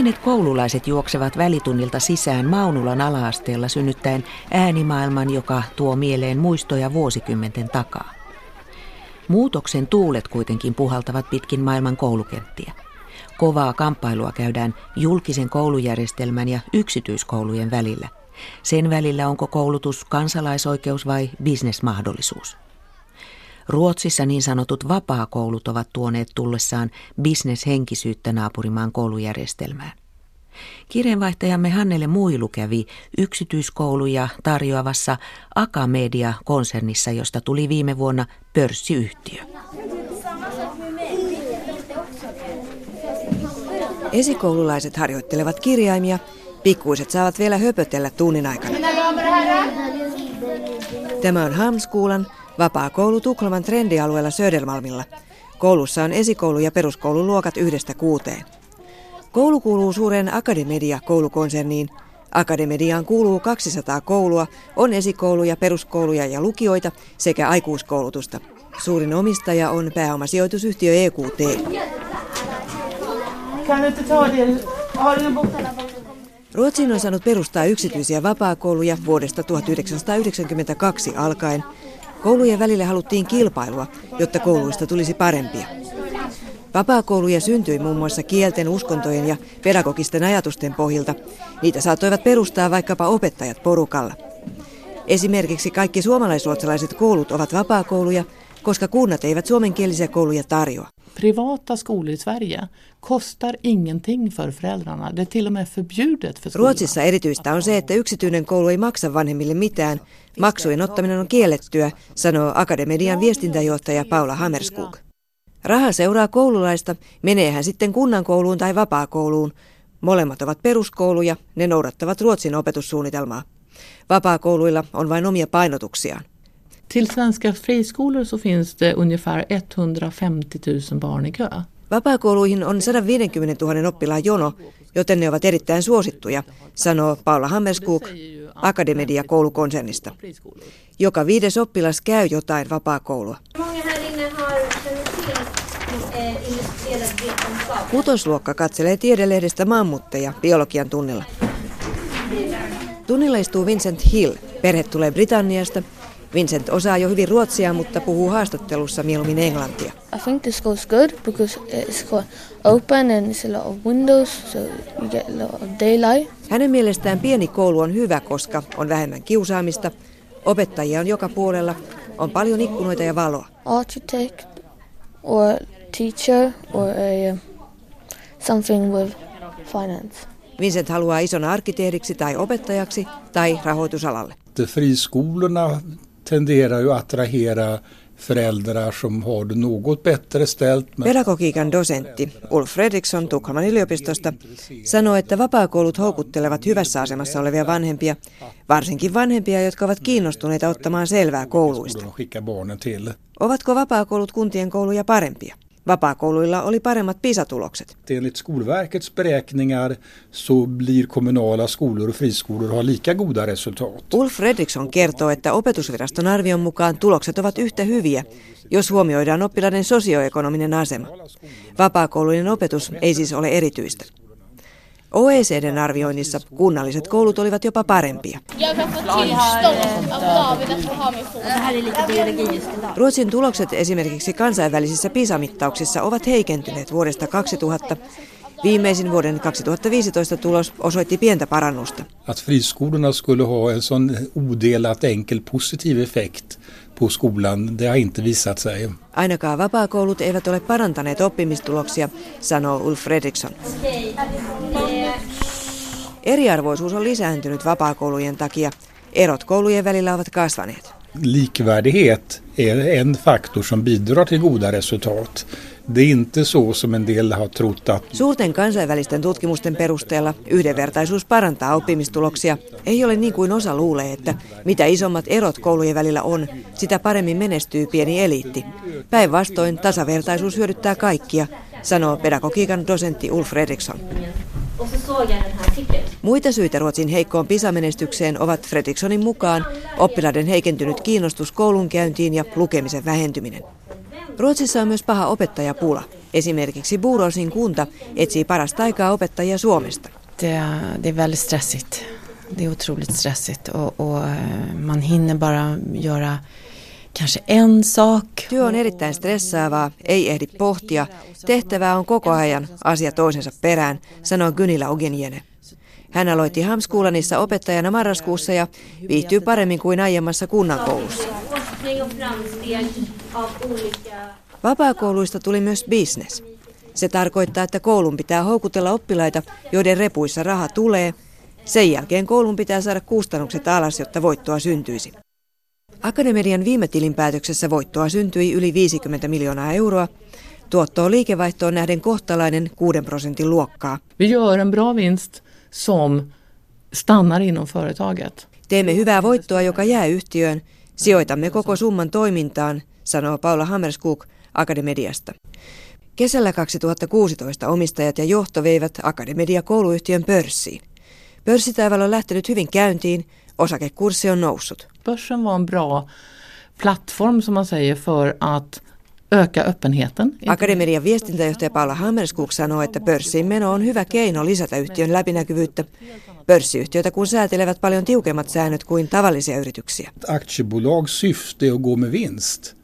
Pienet koululaiset juoksevat välitunnilta sisään Maunulan ala-asteella synnyttäen äänimaailman, joka tuo mieleen muistoja vuosikymmenten takaa. Muutoksen tuulet kuitenkin puhaltavat pitkin maailman koulukenttiä. Kovaa kamppailua käydään julkisen koulujärjestelmän ja yksityiskoulujen välillä. Sen välillä onko koulutus kansalaisoikeus vai bisnesmahdollisuus. Ruotsissa niin sanotut vapaakoulut ovat tuoneet tullessaan bisneshenkisyyttä naapurimaan koulujärjestelmään. Kirjeenvaihtajamme Hannele Muilu kävi yksityiskouluja tarjoavassa Akamedia-konsernissa, josta tuli viime vuonna pörssiyhtiö. Esikoululaiset harjoittelevat kirjaimia, pikkuiset saavat vielä höpötellä tunnin aikana. Tämä on Hamnskolan, vapaa koulu Tukholman trendialueella Södermalmilla. Koulussa on esikoulu- ja peruskoululuokat 1–6. Koulu kuuluu suureen Akamedia-koulukonserniin. Akademediaan kuuluu 200 koulua, on esikouluja, peruskouluja ja lukioita sekä aikuiskoulutusta. Suurin omistaja on pääomasijoitusyhtiö EQT. Ruotsiin on saanut perustaa yksityisiä vapaakouluja vuodesta 1992 alkaen. Koulujen välillä haluttiin kilpailua, jotta kouluista tulisi parempia. Vapaakouluja syntyi muun muassa kielten, uskontojen ja pedagogisten ajatusten pohjilta. Niitä saattoivat perustaa vaikkapa opettajat porukalla. Esimerkiksi kaikki suomalaisruotsalaiset koulut ovat vapaakouluja, koska kunnat eivät suomenkielisiä kouluja tarjoa. Privata skolor i Sverige kostar ingenting för föräldrarna. Det är till och med förbjudet för skolan. Ruotsissa erityistä on se, että yksityinen koulu ei maksa vanhemmille mitään. Maksujen ottaminen on kiellettyä, sanoo Akademedian viestintäjohtaja Paula Hammerskog. Raha seuraa koululaista, menee hän sitten kunnan kouluun tai vapaakouluun. Molemmat ovat peruskouluja, ne noudattavat Ruotsin opetussuunnitelmaa. Vapaakouluilla on vain omia painotuksiaan. Till svenska friskolor så finns det ungefär 150 000 barn i kö. Vapaakouluihin on 150 000 oppilaan jono, joten ne ovat erittäin suosittuja, sanoo Paula Hammerskog Akamedia-koulukonsernista. Joka 5. oppilas käy jotain vapaakoulua. 6. luokka katselee tiedelehdestä mammutteja biologian tunnilla. Tunnilla istuu Vincent Hill. Perhe tulee Britanniasta. Vincent osaa jo hyvin ruotsia, mutta puhuu haastattelussa mieluummin englantia. I think the school's good because it's quite open and it's a lot of windows, so you get a lot of daylight. Hänen mielestään pieni koulu on hyvä, koska on vähemmän kiusaamista. Opettajia on joka puolella, on paljon ikkunoita ja valoa. Architect or teacher or something with finance. Vincent haluaa isona arkkitehdiksi tai opettajaksi tai rahoitusalalle. Friskolorna tenderar ju att attrahera föräldrar som har det något bättre ställt. Pedagogiikan dosentti Ulf Fredriksson Tukholman yliopistosta sanoi, että vapaakoulut houkuttelevat hyvässä asemassa olevia vanhempia, varsinkin vanhempia, jotka ovat kiinnostuneita ottamaan selvää kouluista. Ovatko vapaakoulut kuntien kouluja parempia? Vapaakouluilla oli paremmat PISA-tulokset. Enligt Skolverkets beräkningar så blir kommunala skolor och friskolor har lika goda resultat. Ulf Fredriksson kertoo, että opetusviraston arvion mukaan tulokset ovat yhtä hyviä, jos huomioidaan oppilaiden sosioekonominen asema. Vapaakoulujen opetus ei siis ole erityistä. OECD:n arvioinnissa kunnalliset koulut olivat jopa parempia. Ruotsin tulokset esimerkiksi kansainvälisissä PISA-mittauksissa ovat heikentyneet vuodesta 2000. Viimeisin vuoden 2015 tulos osoitti pientä parannusta. Att friskolorna skulle ha en sån odelat enkel positiv effekt på skolan, det har inte visat sig. Ainakaan vapaakoulut eivät ole parantaneet oppimistuloksia, sanoo Ulf Fredriksson. Eriarvoisuus on lisääntynyt vapaakoulujen takia. Erot koulujen välillä ovat kasvaneet. Likvärdighet är en faktor som bidrar till goda resultat. Det är inte så som en del har trott att... Suurten kansainvälisten tutkimusten perusteella yhdenvertaisuus parantaa oppimistuloksia. Ei ole niin kuin osa luulee, että mitä isommat erot koulujen välillä on, sitä paremmin menestyy pieni eliitti. Päinvastoin tasavertaisuus hyödyttää kaikkia, sanoo pedagogiikan dosentti Ulf Fredriksson. Muita syitä Ruotsin heikkoon PISA-menestykseen ovat Fredrikssonin mukaan oppilaiden heikentynyt kiinnostus koulunkäyntiin ja lukemisen vähentyminen. Ruotsissa on myös paha opettajapula. Esimerkiksi Buurosin kunta etsii parasta aikaa opettajia Suomesta. Det är väldigt stressigt. Det är otroligt stressigt och man hinner bara göra kanske en sak. Työ on erittäin stressaavaa, ei ehdi pohtia. Tehtävää on koko ajan, asia toisensa perään, sanoo Gönila Oginjene. Hän aloitti Hamnskolanissa opettajana marraskuussa ja viihtyy paremmin kuin aiemmassa kunnankoulussa. Vapaakouluista tuli myös bisnes. Se tarkoittaa, että koulun pitää houkutella oppilaita, joiden repuissa raha tulee. Sen jälkeen koulun pitää saada kustannukset alas, jotta voittoa syntyisi. Akademedian viime tilinpäätöksessä voittoa syntyi yli 50 miljoonaa euroa. Tuotto on liikevaihtoon nähden kohtalainen 6% luokkaa. Vi gör en bra vinst som stannar inom företaget. Teemme hyvää voittoa, joka jää yhtiöön. Sijoitamme koko summan toimintaan, sanoo Paula Hammerskog Akademediasta. Kesällä 2016 omistajat ja johto veivät Akamedia kouluyhtiön pörssiin. Pörssitaival on lähtenyt hyvin käyntiin, osakekurssi on noussut. Börsen var en bra plattform, som man säger, för att öka öppenheten. Akademedian viestintäjohtaja Paula Hammerskog sanoo, että pörssiin meno on hyvä keino lisätä yhtiön läpinäkyvyyttä. Pörssiyhtiöitä kun säätelevät paljon tiukemmat säännöt kuin tavallisia yrityksiä. Aktiebolags syfte är att gå med vinst.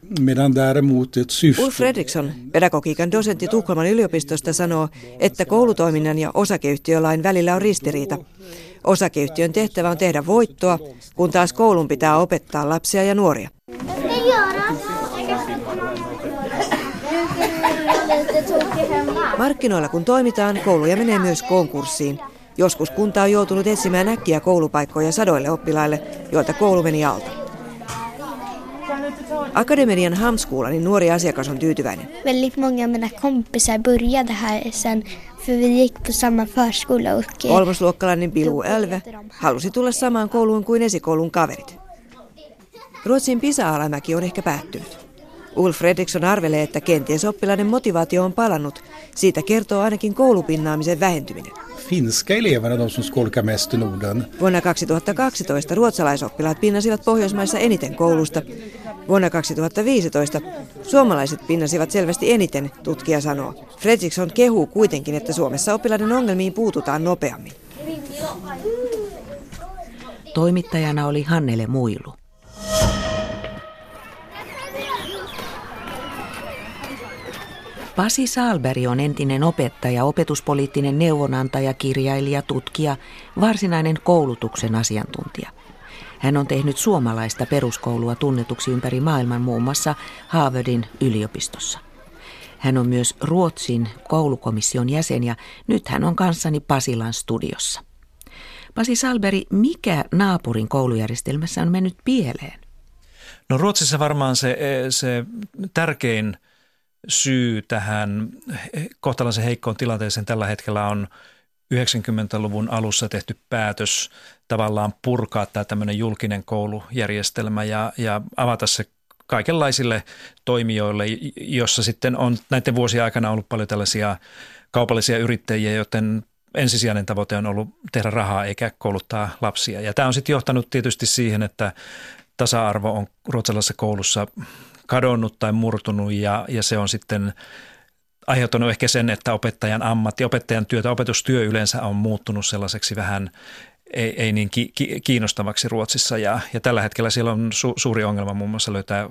Ulf Fredriksson, pedagogiikan dosentti Tukholman yliopistosta, sanoo, että koulutoiminnan ja osakeyhtiölain välillä on ristiriita. Osakeyhtiön tehtävä on tehdä voittoa, kun taas koulun pitää opettaa lapsia ja nuoria. Markkinoilla kun toimitaan, kouluja menee myös konkurssiin. Joskus kunta on joutunut etsimään äkkiä koulupaikkoja sadoille oppilaille, joilta koulu meni alta. Akademedian Hamnskolanin nuori asiakas on tyytyväinen. Väldigt många av mina kompisar började här sen, för vi gick på samma förskola. Kolmosluokkalainen Pilu Elve halusi tulla samaan kouluun kuin esikoulun kaverit. Ruotsin PISA-alamäki on ehkä päättynyt. Ulf Fredriksson arvelee, että kenties oppilaiden motivaatio on palannut. Siitä kertoo ainakin koulupinnaamisen vähentyminen. Finska eleverna, de som skolkar mest i Norden. Vuonna 2012 ruotsalaisoppilaat pinnasivat Pohjoismaissa eniten koulusta. Vuonna 2015 suomalaiset pinnasivat selvästi eniten, tutkija sanoo. Fredriksson kehuu kuitenkin, että Suomessa oppilaiden ongelmiin puututaan nopeammin. Toimittajana oli Hannele Muilu. Pasi Sahlberg on entinen opettaja, opetuspoliittinen neuvonantaja, kirjailija, tutkija, varsinainen koulutuksen asiantuntija. Hän on tehnyt suomalaista peruskoulua tunnetuksi ympäri maailman muun muassa Harvardin yliopistossa. Hän on myös Ruotsin koulukomission jäsen ja nyt hän on kanssani Pasilan studiossa. Pasi Sahlberg, mikä naapurin koulujärjestelmässä on mennyt pieleen? No Ruotsissa varmaan se tärkein syy tähän kohtalaisen heikkoon tilanteeseen tällä hetkellä on 90-luvun alussa tehty päätös tavallaan purkaa tämä tämmöinen julkinen koulujärjestelmä ja avata se kaikenlaisille toimijoille, jossa sitten on näiden vuosien aikana ollut paljon tällaisia kaupallisia yrittäjiä, joten ensisijainen tavoite on ollut tehdä rahaa eikä kouluttaa lapsia. Ja tämä on sitten johtanut tietysti siihen, että tasa-arvo on ruotsalaisessa koulussa kadonnut tai murtunut ja se on sitten aiheuttanut ehkä sen, että opettajan ammatti, opettajan työtä, opetustyö yleensä on muuttunut sellaiseksi vähän ei niin kiinnostavaksi Ruotsissa ja tällä hetkellä siellä on suuri ongelma muun muassa löytää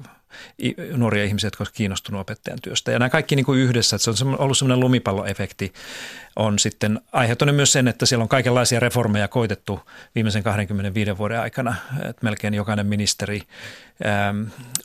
nuoria ihmisiä, jotka ovat kiinnostuneet opettajan työstä. Ja nämä kaikki niin kuin yhdessä, että se on ollut sellainen lumipalloefekti, on sitten aiheuttanut myös sen, että siellä on kaikenlaisia reformeja koitettu viimeisen 25 vuoden aikana. Että melkein jokainen ministeri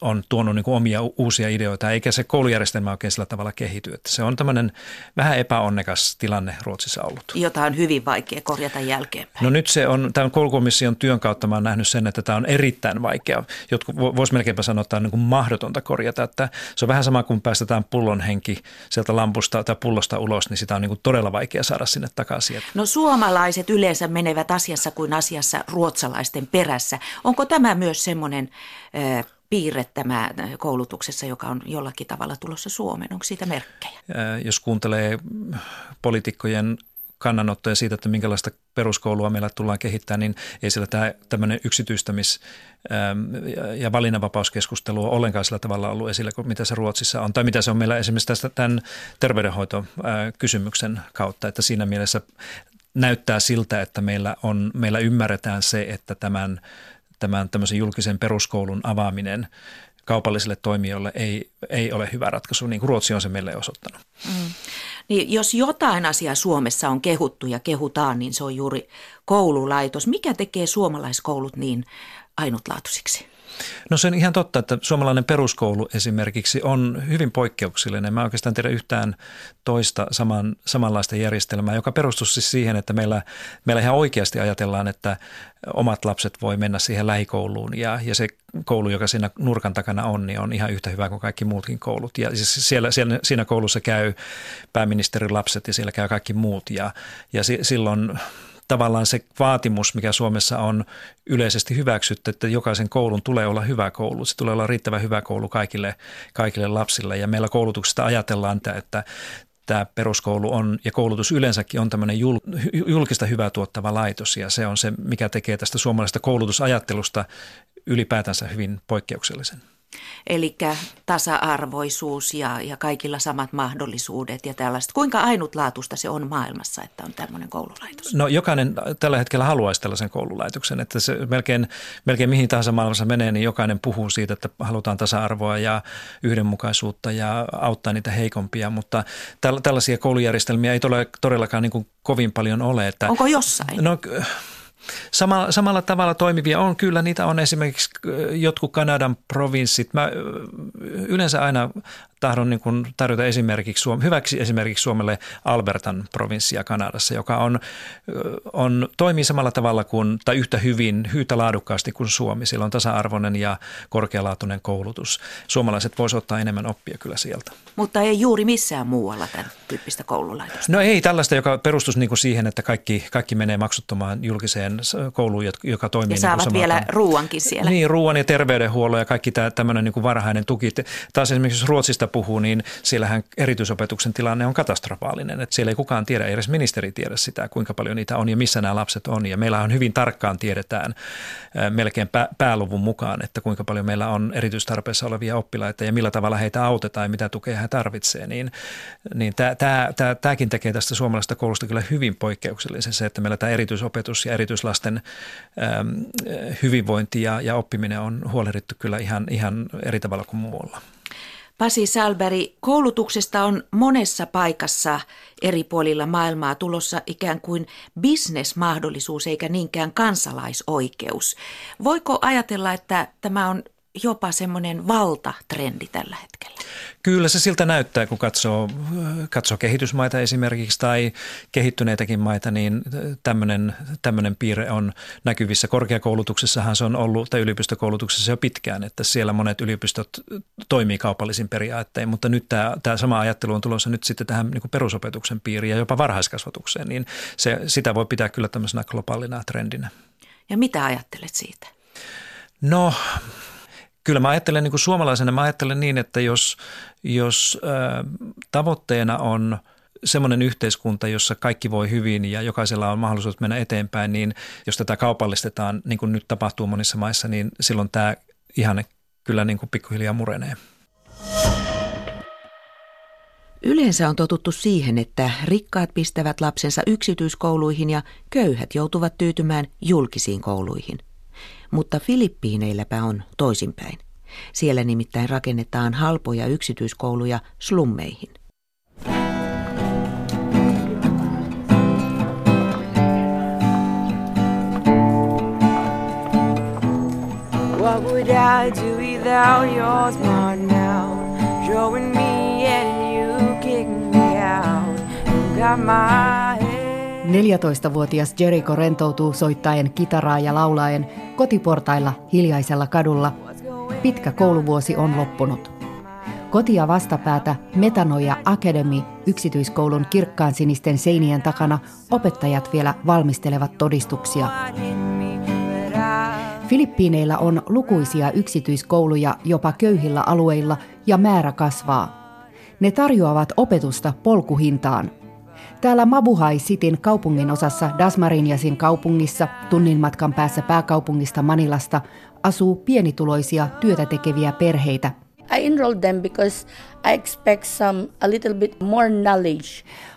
on tuonut niin kuin omia uusia ideoita, eikä se koulujärjestelmä oikein sillä tavalla kehity. Että se on tämmöinen vähän epäonnekas tilanne Ruotsissa ollut. Jota on hyvin vaikea korjata jälkeenpäin. No nyt se on, tämän koulukomission työn kautta mä oon nähnyt sen, että tämä on erittäin vaikea. Jotkut vois melkeinpä sanoa, että tämä on niin kuin mahdotonta korjata. Että se on vähän sama kuin päästetään pullon henki sieltä lampusta tai pullosta ulos, niin sitä on niin kuin todella vaikea saada sinne takaisin. No suomalaiset yleensä menevät asiassa kuin asiassa ruotsalaisten perässä. Onko tämä myös semmoinen piirre tämä koulutuksessa, joka on jollakin tavalla tulossa Suomeen? Onko siitä merkkejä? Jos kuuntelee poliitikkojen kannanottoja siitä, että minkälaista peruskoulua meillä tullaan kehittää, niin ei siellä tämmöinen yksityistämis- ja valinnanvapauskeskustelu on ollenkaan sillä tavalla ollut esillä kuin mitä se Ruotsissa on, tai mitä se on meillä esimerkiksi tästä tämän terveydenhoitokysymyksen kautta, että siinä mielessä näyttää siltä, että meillä ymmärretään se, että tämän tämmöisen julkisen peruskoulun avaaminen kaupallisille toimijoille ei ole hyvä ratkaisu, niin kuin Ruotsi on se meille osoittanut. Mm. Niin, jos jotain asiaa Suomessa on kehuttu ja kehutaan, niin se on juuri koululaitos. Mikä tekee suomalaiskoulut niin ainutlaatuisiksi? No se on ihan totta, että suomalainen peruskoulu esimerkiksi on hyvin poikkeuksellinen. Mä oikeastaan tiedän yhtään toista samanlaista järjestelmää, joka perustuisi siis siihen, että meillä ihan oikeasti ajatellaan, että omat lapset voi mennä siihen lähikouluun ja se koulu, joka siinä nurkan takana on, niin on ihan yhtä hyvä kuin kaikki muutkin koulut. Ja siis siinä koulussa käy pääministerin lapset ja siellä käy kaikki muut ja silloin tavallaan se vaatimus, mikä Suomessa on yleisesti hyväksytty, että jokaisen koulun tulee olla hyvä koulu. Se tulee olla riittävän hyvä koulu kaikille lapsille ja meillä koulutuksesta ajatellaan, että tämä peruskoulu on ja koulutus yleensäkin on tämmöinen julkista hyvää tuottava laitos ja se on se, mikä tekee tästä suomalaisesta koulutusajattelusta ylipäätänsä hyvin poikkeuksellisen. Eli tasa-arvoisuus ja kaikilla samat mahdollisuudet ja tällaista. Kuinka ainutlaatuista se on maailmassa, että on tämmöinen koululaitos? No jokainen tällä hetkellä haluaisi tällaisen koululaitoksen, että se melkein mihin tahansa maailmassa menee, niin jokainen puhuu siitä, että halutaan tasa-arvoa ja yhdenmukaisuutta ja auttaa niitä heikompia, mutta tällaisia koulujärjestelmiä ei todellakaan niin kuin kovin paljon ole. Että onko jossain? No, samalla tavalla toimivia on. Kyllä niitä on esimerkiksi jotkut Kanadan provinssit. Mä yleensä aina tahdon niin kuin tarjota esimerkiksi hyväksi esimerkiksi Suomelle Albertan provinssia Kanadassa, joka on toimii samalla tavalla kuin, tai yhtä hyvin, yhtä laadukkaasti kuin Suomi. Siellä on tasa-arvoinen ja korkealaatuinen koulutus. Suomalaiset voisivat ottaa enemmän oppia kyllä sieltä. Mutta ei juuri missään muualla tämän tyyppistä koululaitosta. No ei tällaista, joka perustuisi niin kuin siihen, että kaikki menee maksuttomaan julkiseen kouluun, joka toimii. Ja saavat niin kuin vielä ruuankin siellä. Niin, ruuan ja terveydenhuollon ja kaikki tämmöinen niin kuin varhainen tuki. Taas esimerkiksi Ruotsista puhuu, niin siellähän erityisopetuksen tilanne on katastrofaalinen. Että siellä ei kukaan tiedä, ei edes ministeri tiedä sitä, kuinka paljon niitä on ja missä nämä lapset on. Ja meillähän hyvin tarkkaan tiedetään melkein pääluvun mukaan, että kuinka paljon meillä on erityistarpeessa olevia oppilaita ja millä tavalla heitä autetaan ja mitä tukea he tarvitsee. Niin tämäkin tekee tästä suomalaisesta koulusta kyllä hyvin poikkeuksellisen se, että meillä tämä erityisopetus ja erityislasten hyvinvointi ja oppiminen on huolehdittu kyllä ihan eri tavalla kuin muualla. Pasi Sahlberg, koulutuksesta on monessa paikassa eri puolilla maailmaa tulossa ikään kuin bisnesmahdollisuus eikä niinkään kansalaisoikeus. Voiko ajatella, että tämä on jopa semmoinen valtatrendi tällä hetkellä? Kyllä se siltä näyttää, kun katsoo kehitysmaita esimerkiksi tai kehittyneitäkin maita, niin tämmöinen piirre on näkyvissä. Korkeakoulutuksessahan se on ollut, tai yliopistokoulutuksessa jo pitkään, että siellä monet yliopistot toimii kaupallisin periaattein, mutta nyt tämä sama ajattelu on tulossa nyt sitten tähän niin kuin perusopetuksen piiriin ja jopa varhaiskasvatukseen, niin sitä voi pitää kyllä tämmöisenä globaalina trendinä. Ja mitä ajattelet siitä? No, kyllä mä ajattelen niin kuin suomalaisena, mä ajattelen niin, että jos tavoitteena on semmoinen yhteiskunta, jossa kaikki voi hyvin ja jokaisella on mahdollisuus mennä eteenpäin, niin jos tätä kaupallistetaan, niin kuin nyt tapahtuu monissa maissa, niin silloin tämä ihanne kyllä niin kuin pikkuhiljaa murenee. Yleensä on totuttu siihen, että rikkaat pistävät lapsensa yksityiskouluihin ja köyhät joutuvat tyytymään julkisiin kouluihin. Mutta Filippiineilläpä on toisinpäin. Siellä nimittäin rakennetaan halpoja yksityiskouluja slummeihin. What would I do without your smart now? Showing me and you kicking me out. You got my head. 14-vuotias Jericho rentoutuu soittaen kitaraa ja laulaen kotiportailla hiljaisella kadulla. Pitkä kouluvuosi on loppunut. Kotia vastapäätä Metanoia Academy yksityiskoulun kirkkaan sinisten seinien takana opettajat vielä valmistelevat todistuksia. Filippiineillä on lukuisia yksityiskouluja jopa köyhillä alueilla ja määrä kasvaa. Ne tarjoavat opetusta polkuhintaan. Täällä Mabuhai-Sitin kaupungin osassa Dasmariñasin kaupungissa, tunnin matkan päässä pääkaupungista Manilasta, asuu pienituloisia työtä tekeviä perheitä. I enrolled them because I expect a little bit more knowledge.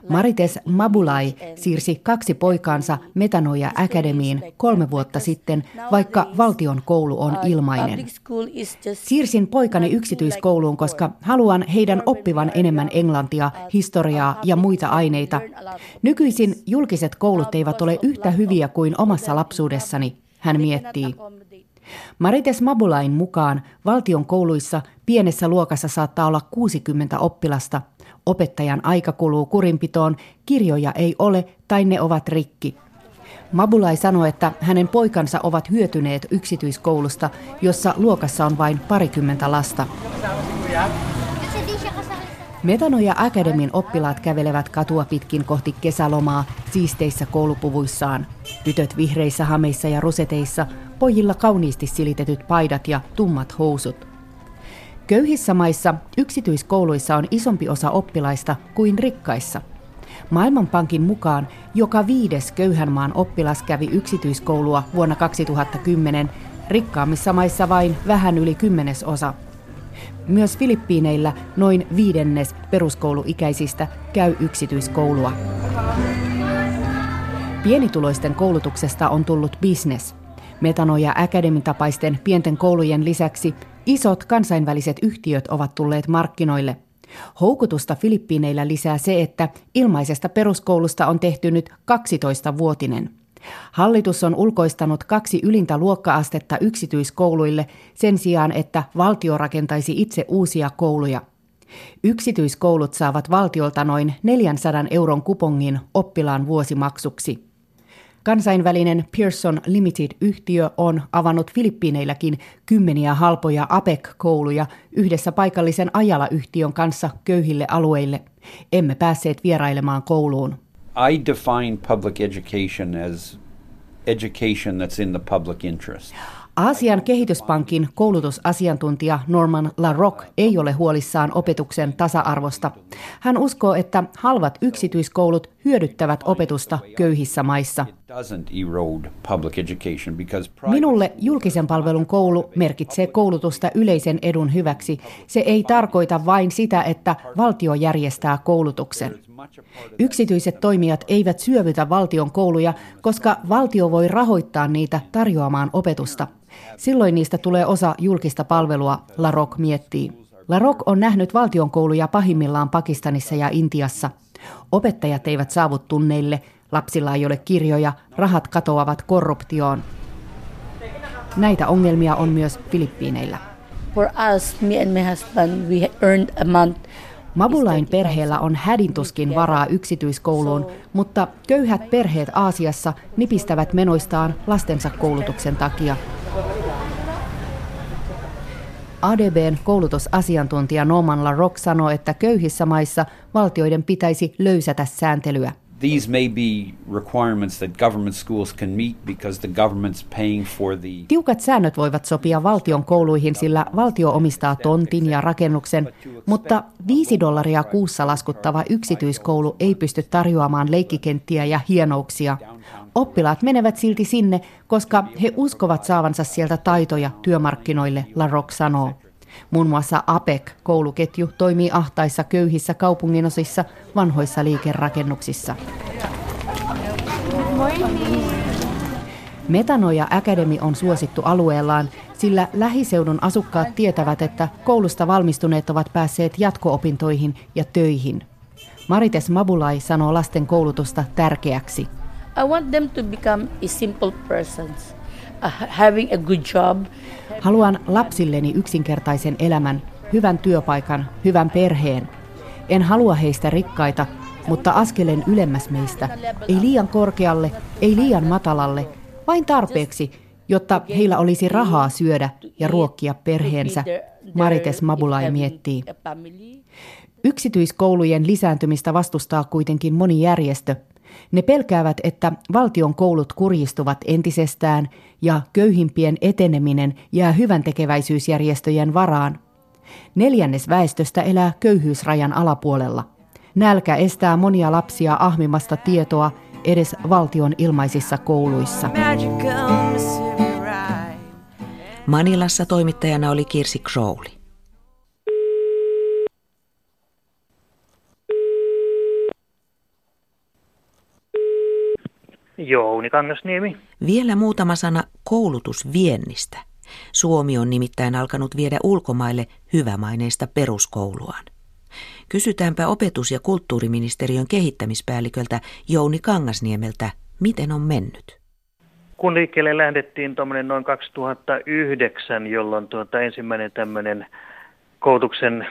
Marites Mabulay siirsi 2 poikaansa Metanoia Academyin 3 vuotta sitten, vaikka valtion koulu on ilmainen. Siirsin poikani yksityiskouluun, koska haluan heidän oppivan enemmän englantia, historiaa ja muita aineita. Nykyisin julkiset koulut eivät ole yhtä hyviä kuin omassa lapsuudessani, hän miettii. Marites Mabulayn mukaan valtion kouluissa pienessä luokassa saattaa olla 60 oppilasta. Opettajan aika kuluu kurinpitoon, kirjoja ei ole tai ne ovat rikki. Mabulay sanoi, että hänen poikansa ovat hyötyneet yksityiskoulusta, jossa luokassa on vain parikymmentä lasta. Metanoia Academyn oppilaat kävelevät katua pitkin kohti kesälomaa siisteissä koulupuvuissaan. Tytöt vihreissä hameissa ja ruseteissa, pojilla kauniisti silitetyt paidat ja tummat housut. Köyhissä maissa yksityiskouluissa on isompi osa oppilaista kuin rikkaissa. Maailmanpankin mukaan joka 5. köyhän maan oppilas kävi yksityiskoulua vuonna 2010, rikkaammissa maissa vain vähän yli 10%. Myös Filippiineillä noin 1/5 peruskouluikäisistä käy yksityiskoulua. Pienituloisten koulutuksesta on tullut bisnes. Metanoia Academyn tapaisten pienten koulujen lisäksi isot kansainväliset yhtiöt ovat tulleet markkinoille. Houkutusta Filippiineillä lisää se, että ilmaisesta peruskoulusta on tehty nyt 12-vuotinen. Hallitus on ulkoistanut 2 ylintä luokka-astetta yksityiskouluille sen sijaan, että valtio rakentaisi itse uusia kouluja. Yksityiskoulut saavat valtiolta noin 400 € kupongin oppilaan vuosimaksuksi. Kansainvälinen Pearson Limited-yhtiö on avannut Filippiineilläkin 10 halpoja APEC-kouluja yhdessä paikallisen Ajala-yhtiön kanssa köyhille alueille. Emme päässeet vierailemaan kouluun. I define public education as education that's in the public interest. Aasian kehityspankin koulutusasiantuntija Norman LaRocque ei ole huolissaan opetuksen tasa-arvosta. Hän uskoo, että halvat yksityiskoulut hyödyttävät opetusta köyhissä maissa. Minulle julkisen palvelun koulu merkitsee koulutusta yleisen edun hyväksi. Se ei tarkoita vain sitä, että valtio järjestää koulutuksen. Yksityiset toimijat eivät syövytä valtion kouluja, koska valtio voi rahoittaa niitä tarjoamaan opetusta. Silloin niistä tulee osa julkista palvelua, LaRocque miettii. LaRocque on nähnyt valtion kouluja pahimmillaan Pakistanissa ja Intiassa. Opettajat eivät saavu tunneille, lapsilla ei ole kirjoja, rahat katoavat korruptioon. Näitä ongelmia on myös Filippiineillä. Mabulayn perheellä on hädintuskin varaa yksityiskouluun, mutta köyhät perheet Aasiassa nipistävät menoistaan lastensa koulutuksen takia. ADB:n koulutusasiantuntija Norman LaRocque sanoo, että köyhissä maissa valtioiden pitäisi löysätä sääntelyä. Tiukat säännöt voivat sopia valtion kouluihin, sillä valtio omistaa tontin ja rakennuksen, mutta $5 kuussa laskuttava yksityiskoulu ei pysty tarjoamaan leikkikenttiä ja hienouksia. Oppilaat menevät silti sinne, koska he uskovat saavansa sieltä taitoja työmarkkinoille, LaRocque sanoo. Muun muassa APEC-kouluketju toimii ahtaissa köyhissä kaupunginosissa vanhoissa liikerakennuksissa. Metanoia Academy on suosittu alueellaan, sillä lähiseudun asukkaat tietävät, että koulusta valmistuneet ovat päässeet jatko-opintoihin ja töihin. Marites Mabulay sanoo lasten koulutusta tärkeäksi. I want them to become a simple persons. Having a good job. Haluan lapsilleni yksinkertaisen elämän, hyvän työpaikan, hyvän perheen. En halua heistä rikkaita, mutta askeleen ylemmäs meistä. Ei liian korkealle, ei liian matalalle, vain tarpeeksi, jotta heillä olisi rahaa syödä ja ruokkia perheensä, Marites Mabulay miettii. Yksityiskoulujen lisääntymistä vastustaa kuitenkin moni järjestö. Ne pelkäävät, että valtion koulut kurjistuvat entisestään ja köyhimpien eteneminen jää hyväntekeväisyysjärjestöjen varaan. 4/4 väestöstä elää köyhyysrajan alapuolella. Nälkä estää monia lapsia ahmimasta tietoa edes valtion ilmaisissa kouluissa. Manilassa toimittajana oli Kirsi Crowley. Jouni Kangasniemi. Vielä muutama sana koulutusviennistä. Suomi on nimittäin alkanut viedä ulkomaille hyvämaineista peruskouluaan. Kysytäänpä opetus- ja kulttuuriministeriön kehittämispäälliköltä Jouni Kangasniemeltä, miten on mennyt? Kun liikkeelle lähdettiin noin 2009, jolloin ensimmäinen tämmöinen koulutuksen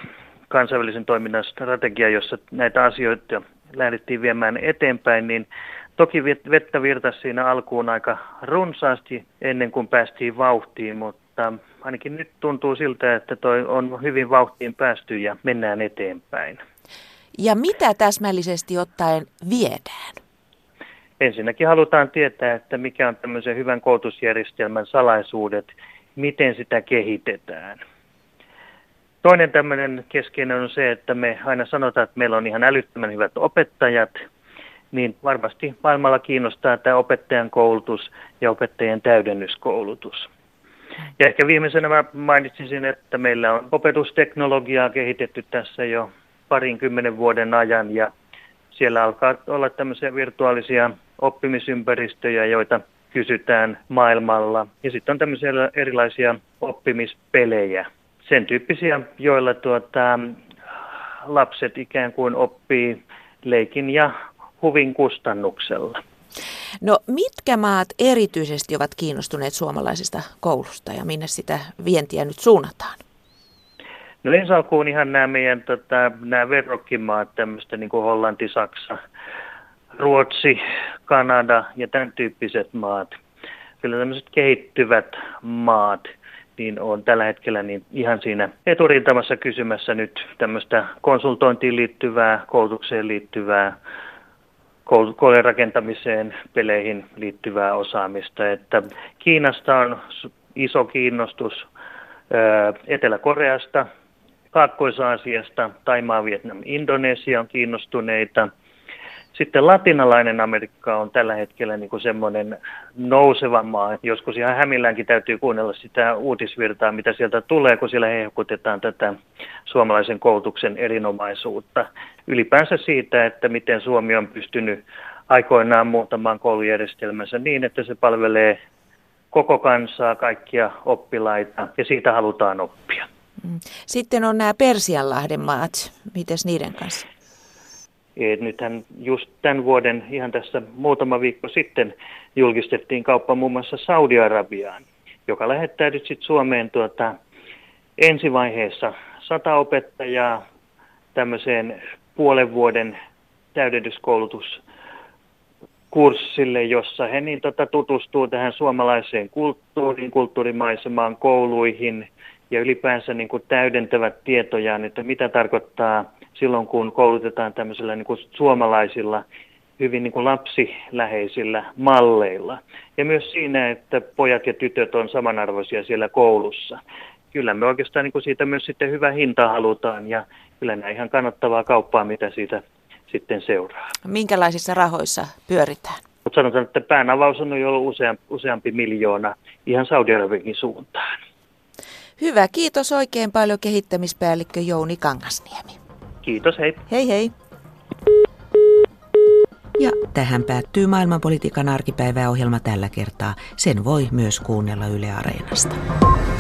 kansainvälisen toiminnan strategia, jossa näitä asioita lähdettiin viemään eteenpäin, niin toki vettä virtasi siinä alkuun aika runsaasti ennen kuin päästiin vauhtiin, mutta ainakin nyt tuntuu siltä, että toi on hyvin vauhtiin päästy ja mennään eteenpäin. Ja mitä täsmällisesti ottaen viedään? Ensinnäkin halutaan tietää, että mikä on tämmöisen hyvän koulutusjärjestelmän salaisuudet, miten sitä kehitetään. Toinen tämmöinen keskeinen on se, että me aina sanotaan, että meillä on ihan älyttömän hyvät opettajat, niin varmasti maailmalla kiinnostaa tämä opettajan koulutus ja opettajien täydennyskoulutus. Ja ehkä viimeisenä mä mainitsisin, että meillä on opetusteknologiaa kehitetty tässä jo 20 vuoden ajan ja siellä alkaa olla tämmöisiä virtuaalisia oppimisympäristöjä, joita kysytään maailmalla. Ja sitten on tämmöisiä erilaisia oppimispelejä, sen tyyppisiä, joilla lapset ikään kuin oppii leikin ja huvin kustannuksella. No mitkä maat erityisesti ovat kiinnostuneet suomalaisesta koulusta ja minne sitä vientiä nyt suunnataan? No ensi alkuun ihan nämä meidän nämä verrokkimaat, tämmöistä niin kuin Hollanti, Saksa, Ruotsi, Kanada ja tämän tyyppiset maat. Kyllä tämmöiset kehittyvät maat niin on tällä hetkellä niin ihan siinä eturintamassa kysymässä nyt tämmöistä konsultointiin liittyvää, koulutukseen liittyvää, koulujen rakentamiseen, peleihin liittyvää osaamista. Että Kiinasta on iso kiinnostus, Etelä-Koreasta, Kaakkois-Aasiasta, Taimaa, Vietnam, Indonesia on kiinnostuneita. Sitten latinalainen Amerikka on tällä hetkellä niin kuin semmoinen nouseva maa. Joskus ihan hämilläänkin täytyy kuunnella sitä uutisvirtaa, mitä sieltä tulee, kun siellä hehkutetaan tätä suomalaisen koulutuksen erinomaisuutta. Ylipäänsä siitä, että miten Suomi on pystynyt aikoinaan muuttamaan koulujärjestelmänsä niin, että se palvelee koko kansaa, kaikkia oppilaita ja siitä halutaan oppia. Sitten on nämä Persianlahden maat. Mites niiden kanssa? Nythän just tämän vuoden, ihan tässä muutama viikko sitten, julkistettiin kauppa muun muassa Saudi-Arabiaan, joka lähettää nyt sitten Suomeen ensivaiheessa 100 opettajaa tämmöiseen puolen vuoden täydennyskoulutuskurssille, jossa he niin tutustuu tähän suomalaiseen kulttuuriin, kulttuurimaisemaan, kouluihin ja ylipäänsä niin kuin täydentävät tietojaan, että mitä tarkoittaa silloin, kun koulutetaan tämmöisillä niin kuin suomalaisilla, hyvin niin kuin lapsiläheisillä malleilla. Ja myös siinä, että pojat ja tytöt on samanarvoisia siellä koulussa. Kyllä me oikeastaan niin kuin siitä myös sitten hyvä hinta halutaan, ja kyllä nämä ihan kannattavaa kauppaa, mitä siitä sitten seuraa. Minkälaisissa rahoissa pyöritään? Mutta sanotaan, että päänavaus on jo ollut useampi miljoona ihan Saudi-Arabiankin suuntaan. Hyvä, kiitos oikein paljon kehittämispäällikkö Jouni Kangasniemi. Kiitos, hei. Hei hei. Ja tähän päättyy Maailmanpolitiikan arkipäivää -ohjelma tällä kertaa. Sen voi myös kuunnella Yle Areenasta.